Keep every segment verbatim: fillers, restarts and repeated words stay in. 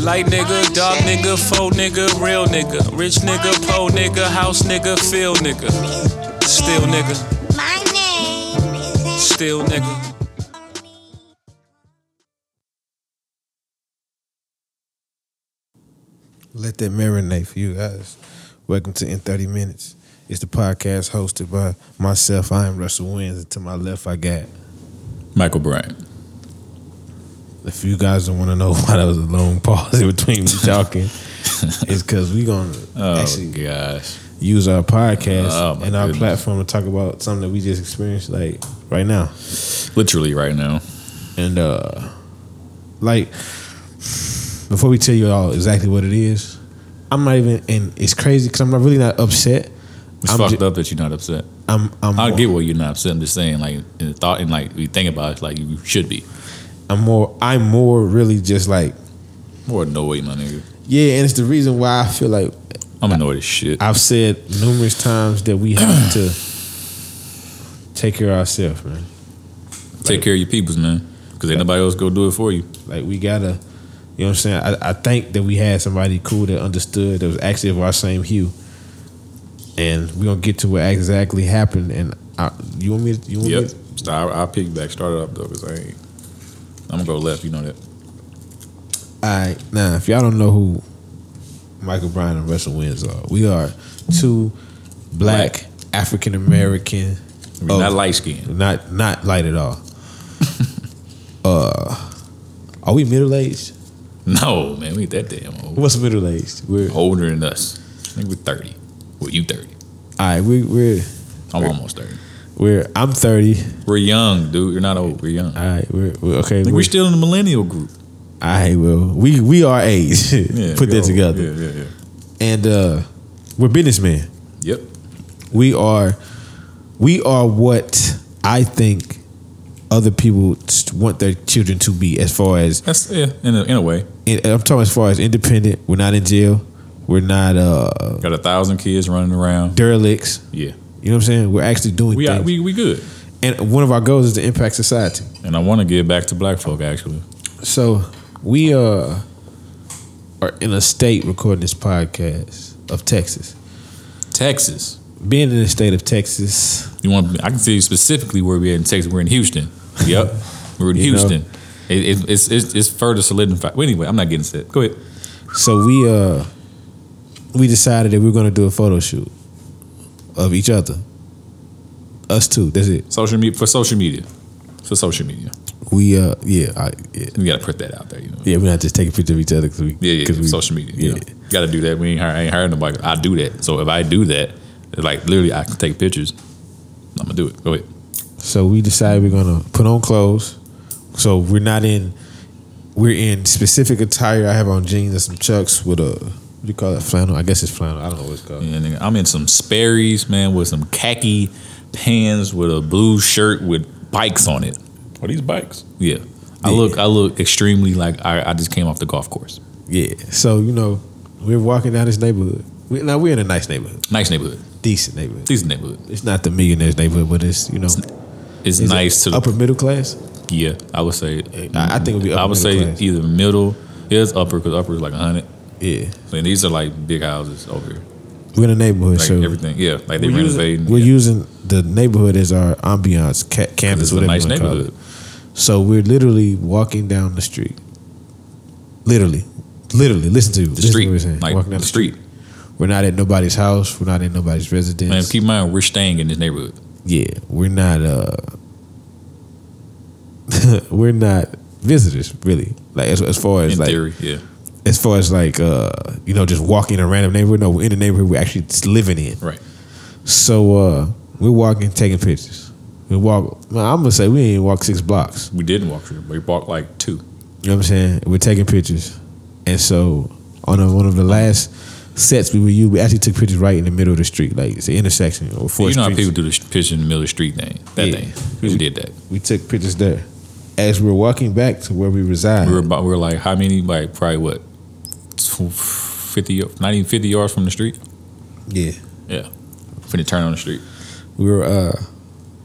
Light nigga, dark nigga, faux nigga, real nigga, rich nigga, poor nigga, house nigga, feel nigga, still nigga, still nigga. Let that marinate for you guys. Welcome to In thirty Minutes. It's the podcast hosted by myself. I am Russell Wins, and to my left I got Michael Bryant. If you guys don't want to know why there was a long pause in between me talking, it's because we're going to oh, actually gosh. use our podcast oh, and our goodness. platform to talk about something that we just experienced, like, right now. Literally right now. And, uh, like, before we tell you all exactly what it is, I'm not even, and it's crazy because I'm not really not upset. It's I'm fucked ju- up that you're not upset. I'm, I'm I get why you're not upset. I'm just saying, like, in the thought, and, like, you think about it, like, you should be. I'm more I'm more really just like more annoyed, my nigga. Yeah, and it's the reason why I feel like I'm annoyed as shit. I've said numerous times that we have to take care of ourselves, man. Take like, care of your peoples, man, because ain't like, nobody else gonna do it for you. Like, we gotta, you know what I'm saying? I, I think that we had somebody cool that understood, that was actually of our same hue. And we're gonna get to what exactly happened. And I, you want me to you want yep. me to? So I, I'll piggyback, start it up though, because I ain't I'm gonna go left, you know that. Alright, now if y'all don't know who Michael Bryant and Russell Wins are, we are two black, black. African American, oh, not light skinned, not not light at all. uh, are we middle aged? No, man, we ain't that damn old. What's middle aged? We're older than us. I think we're thirty. Well, you thirty. Alright, we we're I'm we're, almost thirty. We're I'm thirty. We're young, dude. You're not old. We're young. All right. We're, we're okay. Like we're, we're still in the millennial group. All right. Well, we we are age. Yeah, put that old. together. Yeah, yeah, yeah. And uh, we're businessmen. Yep. We are. We are what I think other people want their children to be, as far as that's yeah, in a, in a way. In, I'm talking as far as independent. We're not in jail. We're not uh, got a thousand kids running around. Derelicts. Yeah. You know what I'm saying? We're actually doing we things. Are, we we good. And one of our goals is to impact society. And I want to give back to black folk, actually. So we uh, are in a state recording this podcast of Texas. Texas. Being in the state of Texas. You want? I can tell you specifically where we're in Texas. We're in Houston. Yep. We're in Houston. It, it, it's, it's, it's further solidified. Well, anyway, I'm not getting set. Go ahead. So we uh, we decided that we were going to do a photo shoot. Of each other. Us too. That's it. Social media. For social media. For social media. We uh yeah, I, yeah. We gotta put that out there, you know. Yeah, we're not just taking pictures of each other, cause we Yeah yeah cause we, social media. Yeah, you know? Gotta do that. We ain't hiring, I ain't hiring nobody. I do that. So if I do that, like literally I can take pictures. I'm gonna do it. Go ahead. So we decided we're gonna put on clothes. So we're not in We're in specific attire. I have on jeans and some Chucks with a What do you call that? Flannel? I guess it's flannel. I don't know what it's called. Yeah, nigga, I'm in some Sperry's, man, with some khaki pants with a blue shirt with bikes on it. Are these bikes? Yeah. yeah. I look I look extremely like I, I just came off the golf course. Yeah. So, you know, we're walking down this neighborhood. We, now, we're in a nice neighborhood. Nice neighborhood. Decent neighborhood. Decent neighborhood. It's not the millionaire's neighborhood, but it's, you know. It's, it's, it's nice to. Upper middle class? Yeah, I would say. I, I think it would be upper I would say class. Either middle. Yeah, it's upper because upper is like a hundred. Yeah. So these are like big houses over here. We're in a neighborhood, like so everything. Yeah, like they renovating. We're yeah. using the neighborhood as our ambiance, ca- canvas, whatever nice you want to call it. So we're literally walking down the street. Literally, literally. Listen to the listen street. To what saying. Like walking down the street. street. We're not at nobody's house. We're not in nobody's residence. Man, keep in mind we're staying in this neighborhood. Yeah, we're not. Uh, we're not visitors, really. Like as, as far as in like theory, yeah. As far as like, uh, you know, just walking in a random neighborhood. No, we're in the neighborhood we're actually living in. Right. So uh, we're walking, taking pictures. We walk, I'm going to say we didn't walk six blocks. We didn't walk three, but we walked like two. You know what I'm saying? We're taking pictures. And so on a, one of the last sets we were used, we actually took pictures right in the middle of the street, like it's an intersection or four. You know how people do the pictures in the middle of the street thing. That yeah. thing. We, we did that. We took pictures there. As we were walking back to where we reside, we were about, we were like how many? Like probably what, fifty, not even fifty yards from the street. Yeah, yeah. Finna turn on the street. We were. Uh,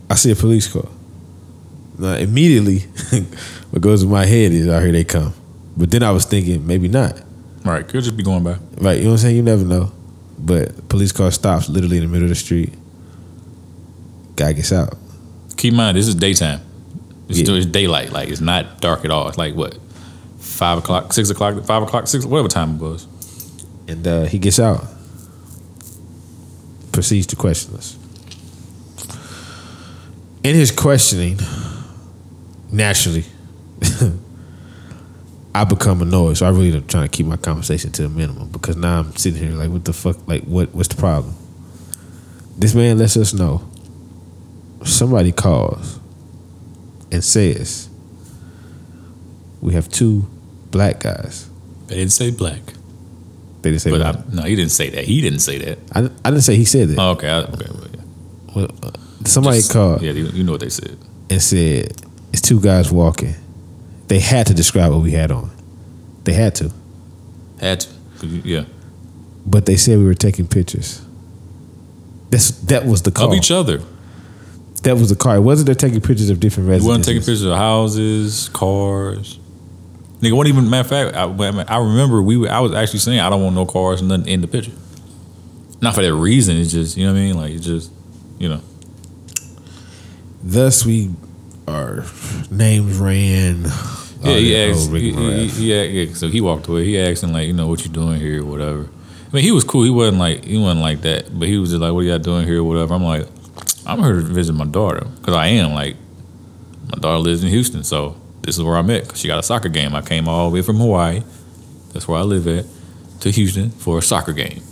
I see a police car. Now immediately, what goes in my head is, oh, here they come. But then I was thinking, maybe not. Right, could just be going by. Right, you know what I'm saying? You never know. But police car stops literally in the middle of the street. Guy gets out. Keep in mind, this is daytime. It's, yeah. still, it's daylight. Like, it's not dark at all. It's like, what, five o'clock, six o'clock, five o'clock, six, whatever time it was. And uh, he gets out. Proceeds to question us. In his questioning, naturally, I become annoyed, so I really am trying to keep my conversation to a minimum, because now I'm sitting here like, what the fuck? Like, what? What's the problem? This man lets us know somebody calls and says we have two black guys. They didn't say black. They didn't say but black. I, no, he didn't say that. He didn't say that. I, I didn't say he said that. Oh, okay. I, okay. Well, uh, somebody Just, called. Yeah, you know what they said. And said it's two guys walking. They had to describe what we had on. They had to. Had to. Yeah. But they said we were taking pictures. That's, that was the call. Of each other. That was the call. It wasn't they're taking pictures of different residences. We weren't taking pictures of houses, cars. Nigga, what even, matter of fact, I, I remember we were, I was actually saying, I don't want no cars and nothing in the picture. Not for that reason. It's just, you know what I mean? Like, it's just, you know. Thus, we... Our names ran. Yeah, he asked. He, he, he, yeah, so he walked away. He asked him like, you know, what you doing here, or whatever. I mean, he was cool. He wasn't like he wasn't like that, but he was just like, what are y'all doing here, or whatever. I'm like, I'm here to visit my daughter, because I am like, my daughter lives in Houston, so this is where I met. Cause she got a soccer game. I came all the way from Hawaii, that's where I live at, to Houston for a soccer game.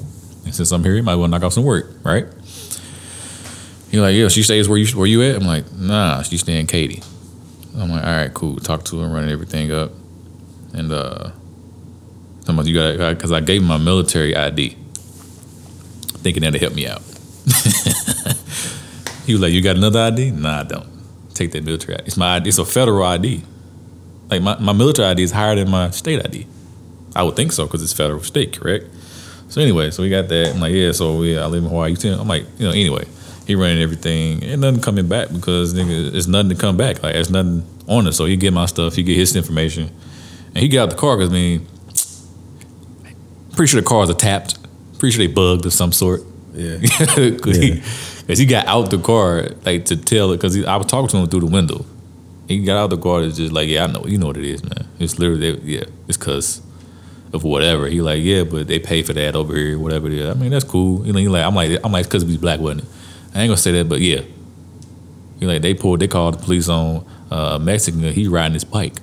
And since I'm here, I might as well knock off some work, right? He's like, yeah, she stays where you where you at? I'm like, nah, she stay in Katie. I'm like, all right, cool. Talk to her, running everything up. And uh, I'm like, you got because I gave him my military I D, thinking that'd help me out. He was like, you got another I D? Nah, I don't. Take that military I D. It's my I D. It's a federal I D. Like my, my military I D is higher than my state I D. I would think so, because it's federal state, correct? So anyway, so we got that. I'm like, yeah, so yeah, I live in Hawaii. I'm like, you know, anyway. He running everything, and nothing coming back, because nigga, it's nothing to come back. Like, there's nothing on it. So he get my stuff, he get his information, and he got out the car, because I mean, pretty sure the cars are tapped, pretty sure they bugged of some sort. Yeah, because yeah. he, he got out the car like to tell it, because I was talking to him through the window. He got out the car, it's just like, yeah, I know, you know what it is, man. It's literally, yeah, it's because of whatever. He like, yeah, but they pay for that over here, whatever it is. I mean, that's cool. You know, he like, I'm like, I'm like, because we black, wasn't it? I ain't gonna say that, but yeah. You like they pulled, they called the police on uh, a Mexican. He riding his bike.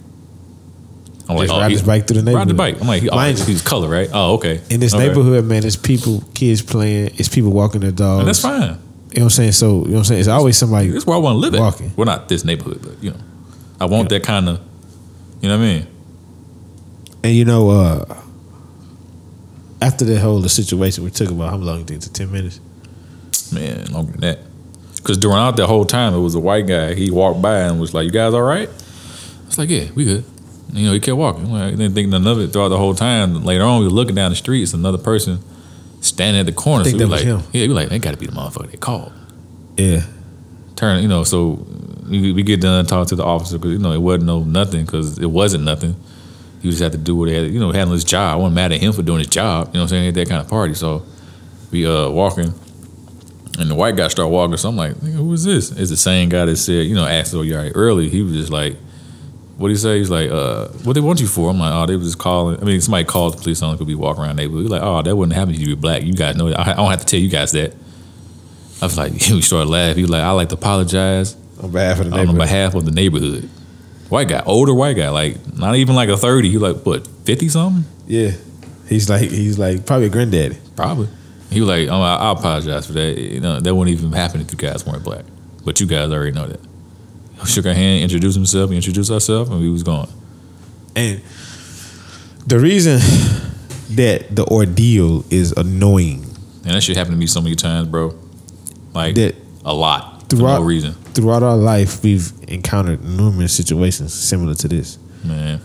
I'm like, just oh, ride his bike through the neighborhood. Ride the bike. I'm like, oh, he's color, right? Oh, okay. In this okay. neighborhood, man, it's people, kids playing. It's people walking their dogs. And that's fine. You know what I'm saying? So you know what I'm saying? It's always somebody. That's where I want to live. Walking. At. Well, not this neighborhood, but you know, I want yeah. that kind of. You know what I mean? And you know, uh, after that whole the situation we took about how long it did to ten minutes. Man, longer than that. Because throughout the whole time, it was a white guy. He walked by and was like, you guys all right? I was like, yeah, we good. And, you know, he kept walking. I didn't think none of it throughout the whole time. Later on, we were looking down the street. It's another person standing at the corner. I think so that was like, him. Yeah, we were like, that got to be the motherfucker they called. Yeah. Turn, you know, so we, we get done talking to the officer because, you know, it wasn't no nothing because it wasn't nothing. He just had to do what he had to, you know, handle his job. I wasn't mad at him for doing his job. You know what I'm saying? At that kind of party. So we uh walking. And the white guy started walking, so I'm like, nigga, who is this? It's the same guy that said, you know, asked all y'all early. He was just like, what did he say? He's like, uh, what they want you for? I'm like, oh, they was just calling. I mean, somebody called the police on it, could be walking around the neighborhood. He's like, oh, that wouldn't happen if you were black. You guys know that. I don't have to tell you guys that. I was like, we started laughing. He was like, I like to apologize on behalf of the neighborhood. On behalf of the neighborhood. White guy, older white guy, like not even like a thirty. He like, what, fifty something? Yeah. He's like, he's like probably a granddaddy. Probably. He was like, oh, I apologize for that. You know, that wouldn't even happen if you guys weren't black. But you guys already know that. He shook our hand, introduced himself, introduced ourselves, and we was gone. And the reason that the ordeal is annoying. And that shit happened to me so many times, bro. Like that, a lot. Throughout, for no reason. Throughout our life, we've encountered numerous situations similar to this. Man.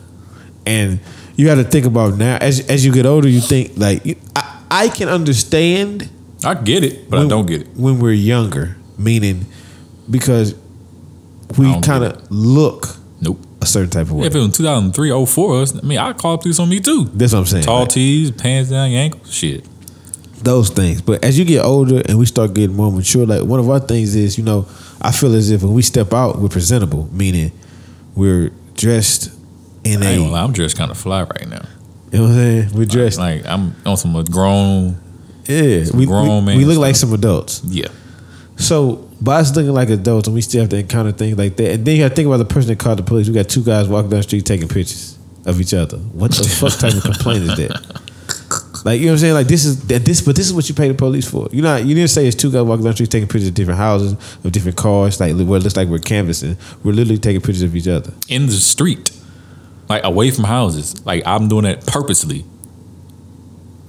And you got to think about now. As as you get older, you think like I, I can understand. I get it, but when, I don't get it when we're younger. Meaning, because we kind of look nope a certain type of way. If it was two thousand three, oh four, I mean, I call police on me too. That's what I'm saying. Tall like, tees, pants down your ankles, shit. Those things. But as you get older and we start getting more mature, like one of our things is, you know, I feel as if when we step out, we're presentable. Meaning, we're dressed. In I ain't gonna lie, I'm dressed kind of fly right now. You know what I'm saying? We're dressed like, like I'm on some grown. Yeah, some we grown we, man we look stuff. Like some adults. Yeah. So by us looking like adults, and we still have to encounter things like that, and then you got to think about the person that called the police. We got two guys walking down the street taking pictures of each other. What the fuck type of complaint is that? Like, you know what I'm saying? Like this is that this, but this is what you pay the police for. You know, you didn't say it's two guys walking down the street taking pictures of different houses, of different cars. Like where it looks like we're canvassing, we're literally taking pictures of each other in the street. Like, away from houses. Like, I'm doing that purposely.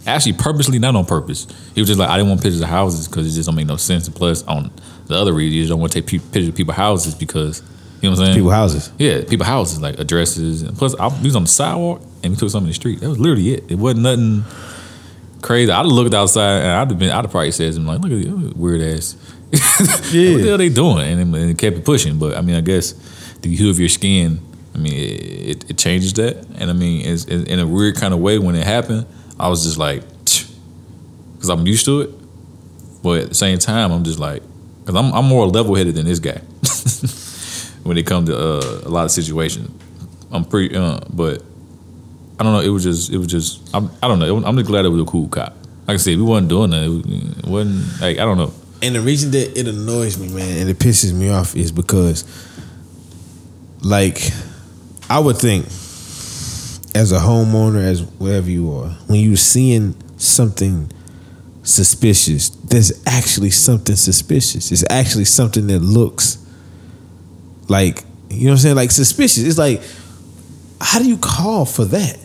Actually, purposely, not on purpose. He was just like, I didn't want pictures of houses because it just don't make no sense. And plus, on the other reason, you just don't want to take pe- pictures of people's houses because, you know what I'm saying? People's houses. Yeah, people's houses, like addresses. And plus, I was on the sidewalk and we took something in the street. That was literally it. It wasn't nothing crazy. I'd have looked outside and I'd have been, I'd have probably said something like, look at this weird ass. Yeah. What the hell they doing? And, and it kept pushing. But, I mean, I guess the hue of your skin, I mean, it, it, it changes that. And I mean, it's, it, in a weird kind of way, when it happened, I was just like, because I'm used to it. But at the same time, I'm just like, because I'm, I'm more level-headed than this guy when it comes to uh, a lot of situations. I'm pretty, uh, but I don't know. It was just, it was just, I'm, I don't know. Was, I'm just glad it was a cool cop. Like I said, we wasn't doing that. It wasn't, like, I don't know. And the reason that it annoys me, man, and it pisses me off is because, like, I would think, as a homeowner, as wherever you are, when you're seeing something suspicious, there's actually something suspicious. It's actually something that looks like, you know what I'm saying, like suspicious. It's like, how do you call for that?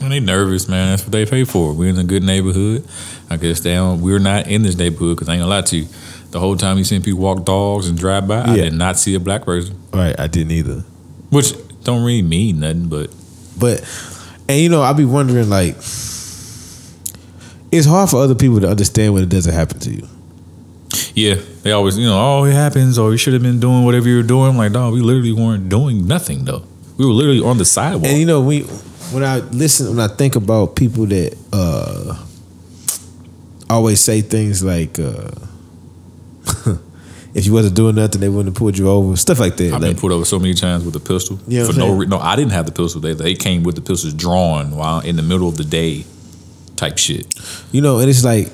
Well, they nervous, man. That's what they pay for. We're in a good neighborhood. I guess they don't, we're not in this neighborhood because I ain't gonna lie to you. The whole time you seen people walk dogs and drive by, yeah. I did not see a black person. Right, I didn't either. Which don't really mean nothing, but but and you know, I be wondering, like, it's hard for other people to understand when it doesn't happen to you. Yeah, they always, you know, oh, it happens, or you should have been doing whatever you were doing. I'm like, no, we literally weren't doing nothing though. We were literally on the sidewalk. And you know, we when I listen, when I think about people that uh, always say things like, uh, if you wasn't doing nothing, they wouldn't have pulled you over. Stuff like that. I've like, been pulled over so many times with a pistol. You know for no reason. No, I didn't have the pistol. They they came with the pistols drawn while in the middle of the day, type shit. You know, and it's like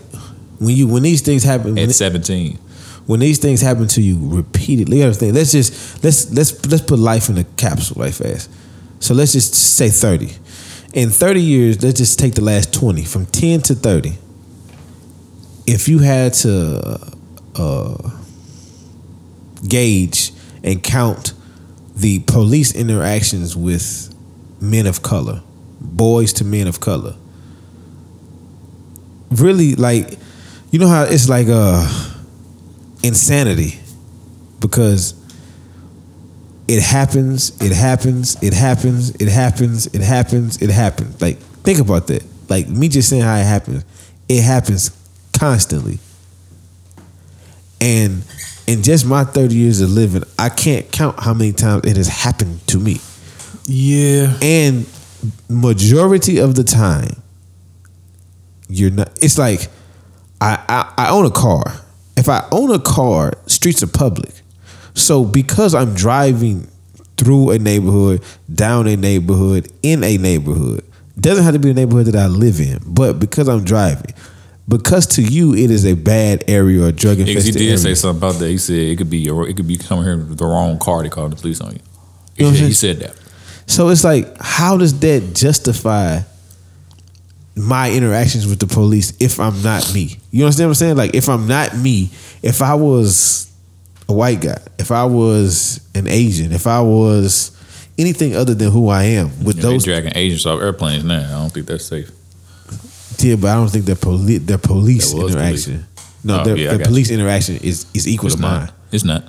when you when these things happen at seventeen. When these things happen to you repeatedly, you understand? Let's just let's let's let's put life in a capsule right fast. So let's just say thirty. In thirty years, let's just take the last twenty from ten to thirty. If you had to. Uh, gauge and count the police interactions with men of color, boys to men of color. Really, like, you know how it's like uh, insanity, because it happens, it happens, it happens, it happens, it happens, it happens. Like, think about that. Like, me just saying how it happens, it happens constantly. And in just my thirty years of living, I can't count how many times it has happened to me. Yeah. And majority of the time, you're not. It's like I, I, I own a car. If I own a car, streets are public. So because I'm driving through a neighborhood, down a neighborhood, in a neighborhood, doesn't have to be a neighborhood that I live in, but because I'm driving. Because to you, it is a bad area or drug infested area. He did say something about that. He said it could be your, it could be coming here with the wrong car. They called the police on you. He, you know said, he said that. So it's like, how does that justify my interactions with the police if I'm not me? You understand what I'm saying? Like, if I'm not me, if I was a white guy, if I was an Asian, if I was anything other than who I am, with yeah, those they dragging Asians off airplanes now. I don't think that's safe. did, but I don't think the poli- their police interaction. Police. No, oh, their, yeah, their police you. interaction is, is equal it's to not. mine. It's not.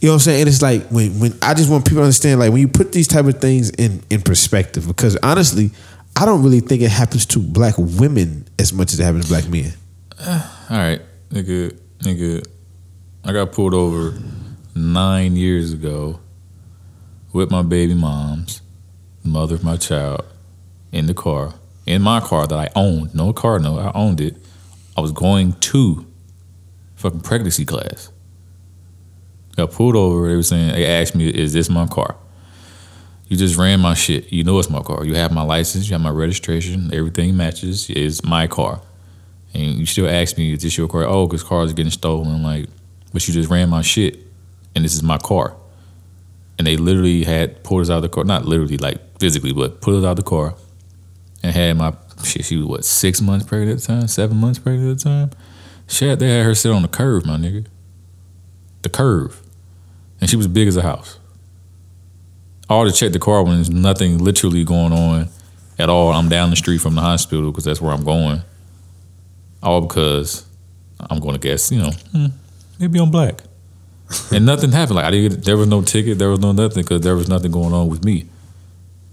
You know what I'm saying? And it's like when when I just want people to understand, like when you put these type of things in in perspective, because honestly, I don't really think it happens to black women as much as it happens to black men. Uh, all right, nigga, nigga, I got pulled over nine years ago with my baby mom's mother of my child in the car, in my car that I owned. No car, no, I owned it. I was going to fucking pregnancy class. Got pulled over. They were saying, they asked me, "Is this my car? You just ran my shit. You know it's my car. You have my license. You have my registration. Everything matches. It's my car. And you still ask me, is this your car? Oh, because cars are getting stolen. I'm like, but you just ran my shit, and this is my car." And they literally had pulled us out of the car. Not literally, like physically, but pulled us out of the car, and had my shit. She was what six months pregnant at the time, seven months pregnant at the time. Shit, they had her sit on the curb, my nigga. The curb. And she was big as a house. All to check the car when there's nothing literally going on at all. I'm down the street from the hospital because that's where I'm going. All because I'm going to guess, you know, hmm, maybe I'm black. And nothing happened. Like I didn't. There was no ticket. There was no nothing because there was nothing going on with me.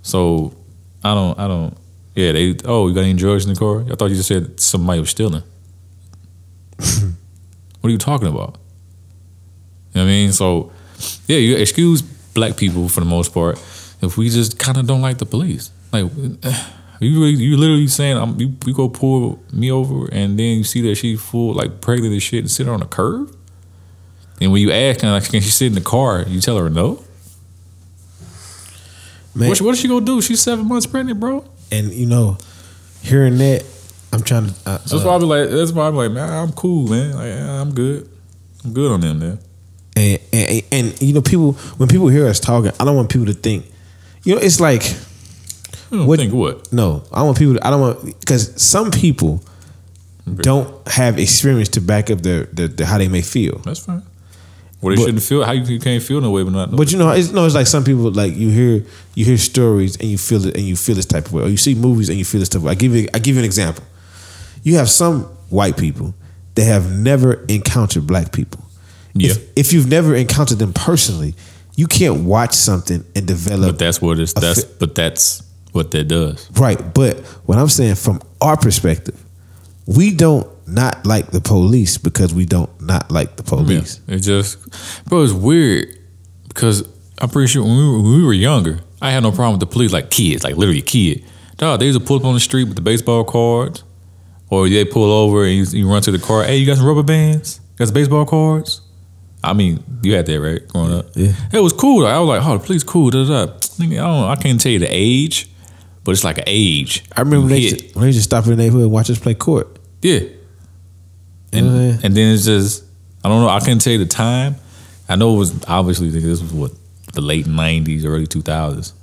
So I don't. I don't. Yeah. They. Oh, you got any drugs in the car? I thought you just said somebody was stealing. What are you talking about? You know what I mean? So. Yeah, you excuse black people for the most part if we just kind of don't like the police. Like, you you literally saying I'm, you, you go pull me over and then you see that she's full, like pregnant and shit, and sit her on a curb? And when you ask, like, can she sit in the car, you tell her no? Man, what, what is she gonna do? She's seven months pregnant, bro. And you know, hearing that, I'm trying to. Uh, so that's why I'm like, that's why I'm like, man, I'm cool, man. Like, I'm good. I'm good on them, man. And, and, and you know, people, when people hear us talking, I don't want people to think, you know, it's like, you don't what, think what? No, I want people to, I don't want, because some people don't have experience to back up their, their, their how they may feel. That's fine. Well, they but, shouldn't feel, how you, you can't feel no way, but not. No but way. You know, it's no, it's like some people, like you hear, you hear stories and you feel it, and you feel this type of way, or you see movies and you feel this type of way. I give you, I give you an example. You have some white people that have never encountered black people. Yeah. If, if you've never encountered them personally, you can't watch something and develop. But that's what it's. That's fi- but that's what that does. Right. But what I'm saying from our perspective, we don't not like the police because we don't not like the police. Yeah. It just, bro, it's weird because I'm pretty sure when we, were, when we were younger, I had no problem with the police, like kids, like literally kid. Dog, they used to pull up on the street with the baseball cards, or they pull over and you, you run to the car. Hey, you got some rubber bands? You got some baseball cards? I mean, you had that, right? Growing up, yeah, it was cool. I was like, "Oh, the police cool." Da, da, da. I don't, I can't tell you the age, but it's like an age. I remember they used, to, when they used to stop in the neighborhood and watch us play court. Yeah, and uh, and then it's just I don't know. I can't tell you the time. I know it was obviously this was what the late nineties, early two thousands,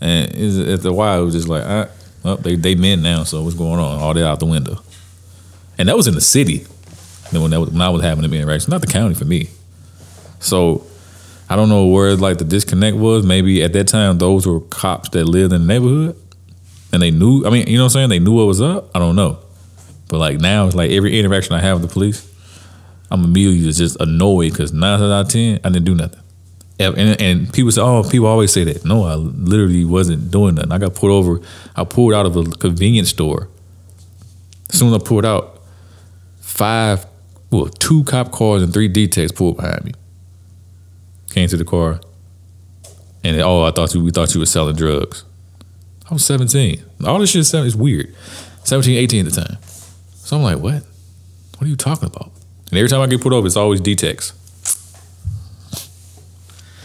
and it's, after a while it was just like, "Ah, right, well, they they men now, so what's going on?" All that out the window, and that was in the city. Then when, that was, when I was having them interactions, not the county for me. So I don't know where like the disconnect was. Maybe at that time those were cops that lived in the neighborhood, and they knew. I mean, you know what I'm saying? They knew what was up. I don't know, but like now it's like every interaction I have with the police, I'm immediately just annoyed because nine out of ten I didn't do nothing. And, and people say, "Oh, people always say that." No, I literally wasn't doing nothing. I got pulled over. I pulled out of a convenience store. As soon as I pulled out, five. Well, two cop cars and three D-techs pulled behind me. Came to the car, and they, oh, I thought you, we thought you were selling drugs. I was seventeen. All this shit is weird. seventeen, eighteen at the time. So I'm like, what? What are you talking about? And every time I get pulled over, it's always D-techs.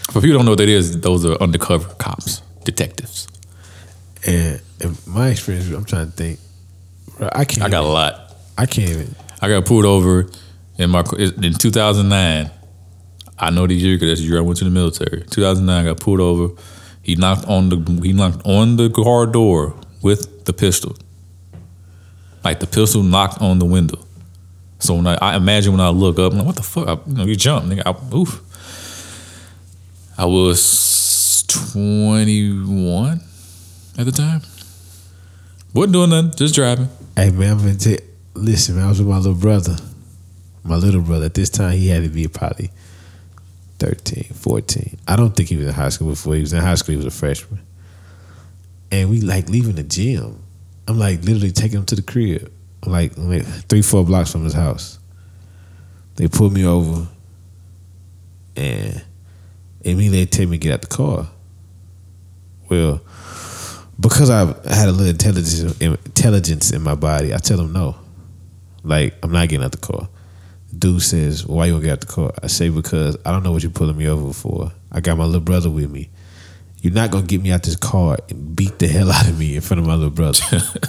For people who don't know what that is, those are undercover cops, detectives. And in my experience, I'm trying to think. I can't. I got even, a lot. I can't even. I got pulled over. In my in two thousand nine, I know the year because that's the year I went to the military. two thousand nine, I got pulled over. He knocked on the he knocked on the car door with the pistol. Like the pistol knocked on the window. So when I, I imagine when I look up, I'm like, what the fuck? I, you know, you jump, nigga. I, oof. I was twenty-one at the time. Wasn't doing nothing, just driving. Hey man, I'm gonna tell. Listen, man, I was with my little brother. My little brother. At this time, he had to be probably thirteen, fourteen. I don't think he was in high school before he was in high school. He was a freshman. And we like leaving the gym. I'm like literally taking him to the crib. I'm like, I'm like three, four blocks from his house. They pulled me over, and immediately they tell me to get out the car. Well, because I had a little intelligence intelligence in my body, I tell them no. Like, I'm not getting out the car. Dude says, why you gonna get out the car? I say, because I don't know what you're pulling me over for. I got my little brother with me. You're not gonna get me out this car and beat the hell out of me in front of my little brother.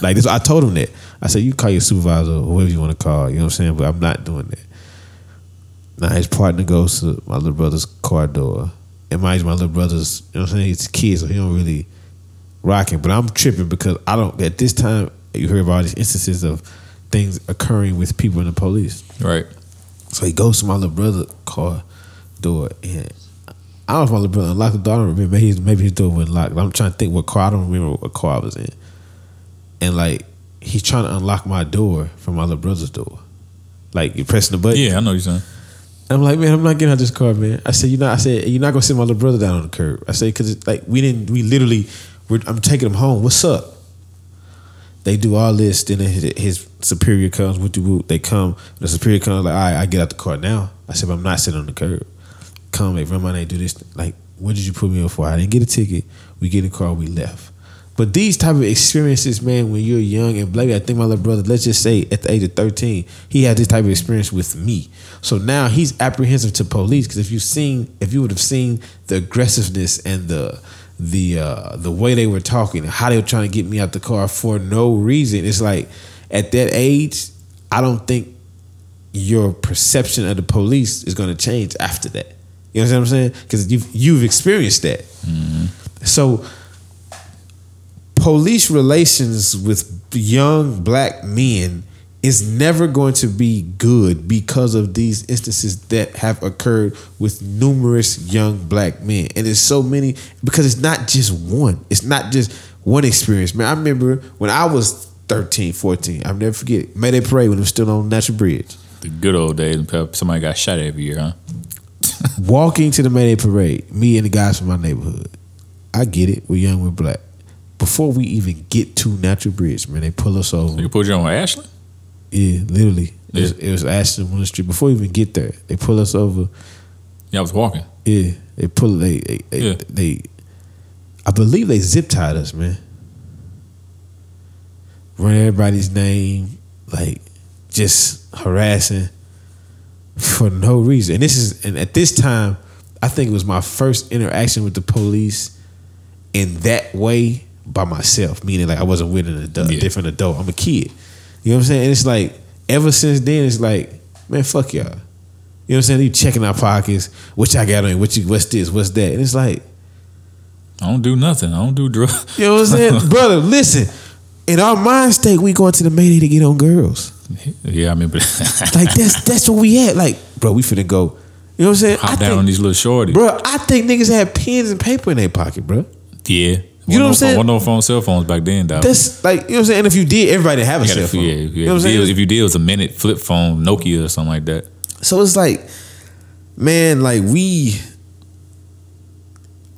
Like this, I told him that. I said, you call your supervisor or whoever you wanna call, you know what I'm saying? But I'm not doing that. Now his partner goes to my little brother's car door. And my, my little brother's, you know what I'm saying, he's a kid, so he don't really rocking. But I'm tripping because I don't, at this time, you hear about all these instances of things occurring with people in the police. Right. So he goes to my little brother's car door, and I don't know if my little brother unlocked the door. I don't remember. Maybe his, maybe his door wasn't locked. I'm trying to think what car. I don't remember what car I was in. And like, he's trying to unlock my door from my little brother's door. Like, you're pressing the button. Yeah, I know what you're saying. I'm like, man, I'm not getting out this car, man. I said, you're not. I said, you're not gonna sit my little brother down on the curb. I said, because like we didn't. We literally. We're, I'm taking him home. What's up? They do all this. Then his, his superior comes. Woot woot. They come. The superior comes. Like, all right, I get out the car now. I said, but I'm not sitting on the curb. Come, they run my name. Do this. Like, what did you put me up for? I didn't get a ticket. We get in the car. We left. But these type of experiences, man, when you're young and black, I think my little brother, let's just say at the age of thirteen, he had this type of experience with me. So now he's apprehensive to police because if you've seen, if you would have seen the aggressiveness and the the uh, the way they were talking, how they were trying to get me out the car for no reason. It's like at that age, I don't think your perception of the police is going to change after that. You know what I'm saying? Because you've you've experienced that. Mm-hmm. So. Police relations with young black men is never going to be good because of these instances that have occurred with numerous young black men. And there's so many, because it's not just one. It's not just one experience. Man, I remember when I was thirteen, fourteen, I'll never forget it. Mayday Parade when I was still on Natural Bridge. The good old days. Somebody got shot every year, huh? Walking to the Mayday Parade, me and the guys from my neighborhood. I get it. We're young, we're black. Before we even get to Natural Bridge, man, they pull us over. So you pulled you on Ashland? Yeah, literally. Yeah. It, was, it was Ashland on the street. Before we even get there, they pull us over. Yeah, I was walking. Yeah, they pull. They, they, they, yeah. they I believe they zip tied us, man. Run everybody's name, like just harassing for no reason. And this is, and at this time, I think it was my first interaction with the police in that way. By myself, meaning like I wasn't with an adult, yeah. different adult. I'm a kid. You know what I'm saying? And it's like, ever since then, it's like, man, fuck y'all. You know what I'm saying? They checking our pockets. What y'all got on? What you? What's this? What's that? And it's like, I don't do nothing. I don't do drugs. You know what I'm saying, brother? Listen, in our mind state, we going to the Mayday to get on girls. Yeah, I remember. Like that's that's where we at. Like, bro, we finna go. You know what I'm saying? Hop I down think, on these little shorties, bro. I think niggas had pens and paper in their pocket, bro. Yeah. You know what I'm saying? One no phone, cell phones back then, dog. That's like, you know what I'm saying? And if you did, everybody didn't have a cell phone. Yeah, yeah. You know what I'm saying? If you did, it was a minute flip phone, Nokia or something like that. So it's like, man, like we,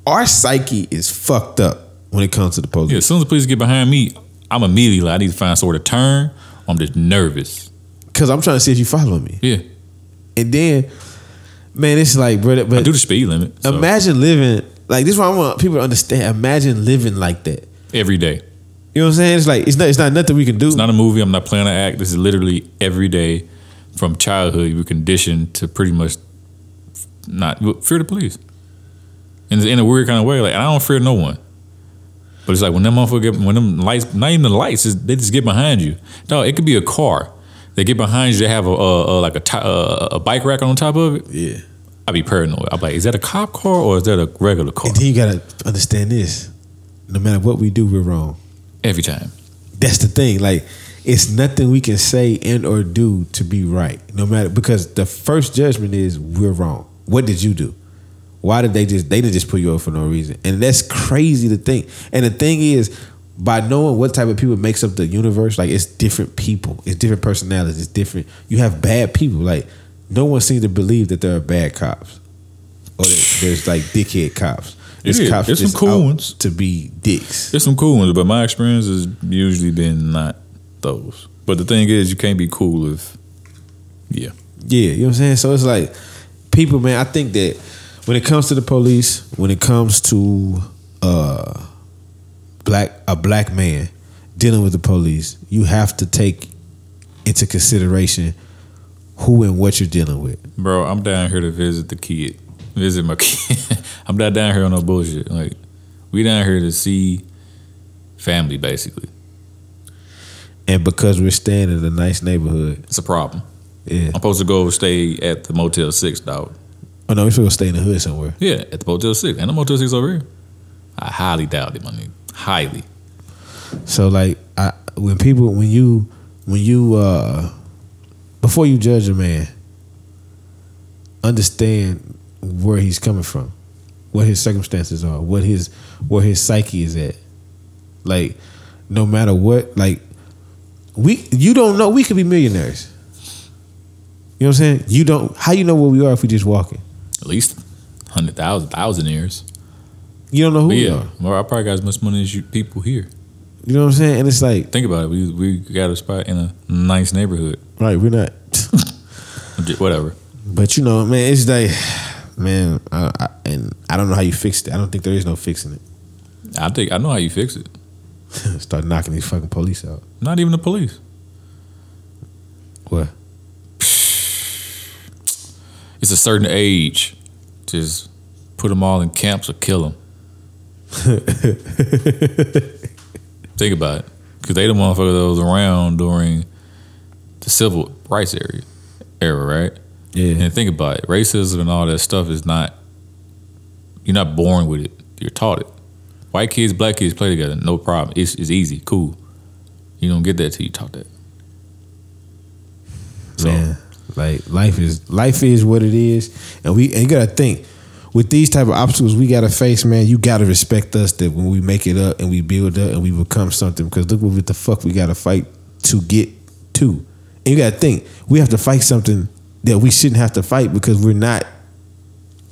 our psyche is fucked up when it comes to the police. Yeah, as soon as the police get behind me, I'm immediately like, I need to find somewhere to turn. I'm just nervous. Because I'm trying to see if you following me. Yeah. And then, man, it's like, bro, but I do the speed limit. So. Imagine living. Like this is what I want people to understand. Imagine living like that every day. You know what I'm saying? It's like it's not it's not nothing we can do. It's not a movie. I'm not playing an act. This is literally every day from childhood. You were conditioned to pretty much not fear the police, and in, in a weird kind of way. Like I don't fear no one, but it's like when them motherfuckers get, when them lights, not even the lights, they just get behind you. No, it could be a car. They get behind you. They have a, a, a like a, a a bike rack on top of it. Yeah. I be paranoid. I'm like, is that a cop car or is that a regular car? And then you gotta understand this. No matter what we do, we're wrong. Every time. That's the thing. Like, it's nothing we can say and or do to be right. No matter, because the first judgment is we're wrong. What did you do? Why did they just they didn't just pull you over for no reason? And that's crazy to think. And the thing is, by knowing what type of people makes up the universe, like it's different people, it's different personalities, it's different. You have bad people. Like no one seems to believe that there are bad cops, or that there's like dickhead cops. There's yeah, cops there's just some cool out ones to be dicks. There's some cool ones, but my experience has usually been not those. But the thing is, you can't be cool if, yeah, yeah, you know what I'm saying. So it's like people, man. I think that when it comes to the police, when it comes to uh, black a black man dealing with the police, you have to take into consideration who and what you're dealing with. Bro, I'm down here to visit the kid. Visit my kid. I'm not down here on no bullshit. Like, we down here to see family, basically. And because we're staying in a nice neighborhood, it's a problem. Yeah, I'm supposed to go stay at the Motel Six, dog. Oh no, we're supposed to stay in the hood somewhere. Yeah, at the Motel Six. And the Motel Six over here, I highly doubt it, my nigga. Highly. So like, I when people when you when you uh, before you judge a man, understand where he's coming from, what his circumstances are, what his where his psyche is at. Like, no matter what, like we you don't know, we could be millionaires. You know what I'm saying? You don't. How you know where we are if we just walking? At least hundred thousand, thousand years. You don't know who but we yeah, are. Well, I probably got as much money as you people here. You know what I'm saying? And it's like, think about it. We we got a spot in a nice neighborhood. Right, we're not. Whatever. But you know, man, it's like. Man, I, I, and I don't know how you fixed it. I don't think there is no fixing it. I think I know how you fix it. Start knocking these fucking police out. Not even the police. What? It's a certain age. Just put them all in camps or kill them. Think about it, because they the motherfuckers that was around during the civil rights era, era, right? Yeah. And think about it. Racism and all that stuff is not, you're not born with it. You're taught it. White kids, black kids play together. No problem. It's, it's easy. Cool. You don't get that till you taught that. So, man, like life is life is what it is. And we and you gotta think, with these type of obstacles we gotta face, man, you gotta respect us, that when we make it up and we build up and we become something. Because look what the fuck we gotta fight to get to. And you gotta think, we have to fight something that we shouldn't have to fight, because we're not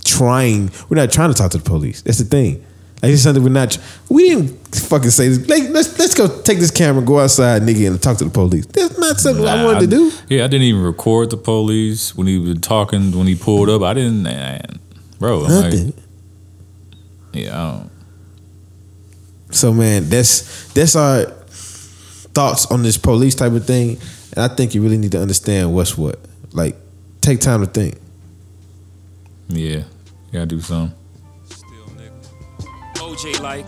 trying. We're not trying to talk to the police. That's the thing. Like, it's something we're not. We didn't fucking say this. Like, let's let's go take this camera, go outside, nigga, and talk to the police. That's not something nah, I wanted I, to do. Yeah, I didn't even record the police when he was talking. When he pulled up, I didn't. I, bro, nothing. Like, yeah. I don't. So man, that's that's our thoughts on this police type of thing, and I think you really need to understand what's what. Like, take time to think. Yeah, gotta do something. Still nigga. O J like,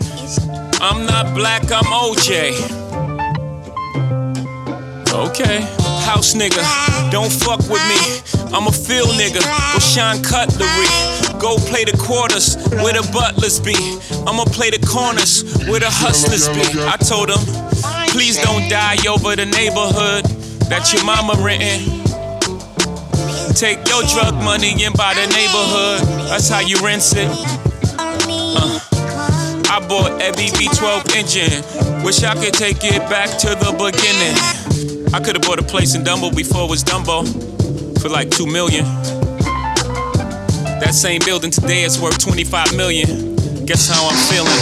I'm not black, I'm O J. Okay, house nigga, don't fuck with me. I'm a field nigga with Sean Cutlery. Go play the quarters where the butlers be. I'ma play the corners where the hustlers be. I told him, please don't die over the neighborhood that your mama rentin'. Take your drug money and buy the neighborhood. That's how you rinse it. Uh, I bought every V twelve engine. Wish I could take it back to the beginning. I could have bought a place in Dumbo before it was Dumbo for like two million. That same building today is worth twenty-five million. Guess how I'm feeling?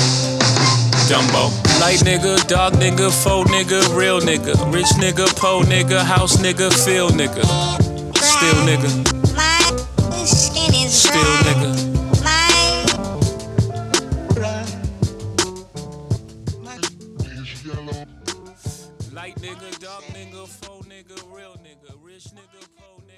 Dumbo. Light nigga, dark nigga, faux nigga, real nigga, rich nigga, po nigga, house nigga, field nigga. Still nigga. My skin is still nigga. Light nigga, dark nigga, faux nigga, real nigga, rich nigga, po nigga.